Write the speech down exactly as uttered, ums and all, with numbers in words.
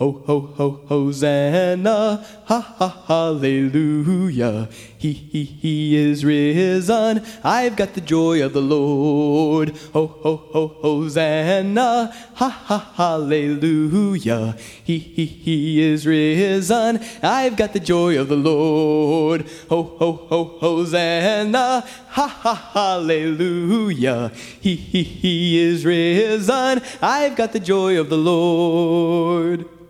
Ho, ho, ho, Hosanna, ha, ha, hallelujah. He, he, he is risen, I've got the joy of the Lord. Ho, ho, ho, Hosanna, ha, ha, hallelujah. He, he, he is risen, I've got the joy of the Lord. Ho, ho, ho, Hosanna, ha, ha, hallelujah. He, he, he is risen, I've got the joy of the Lord.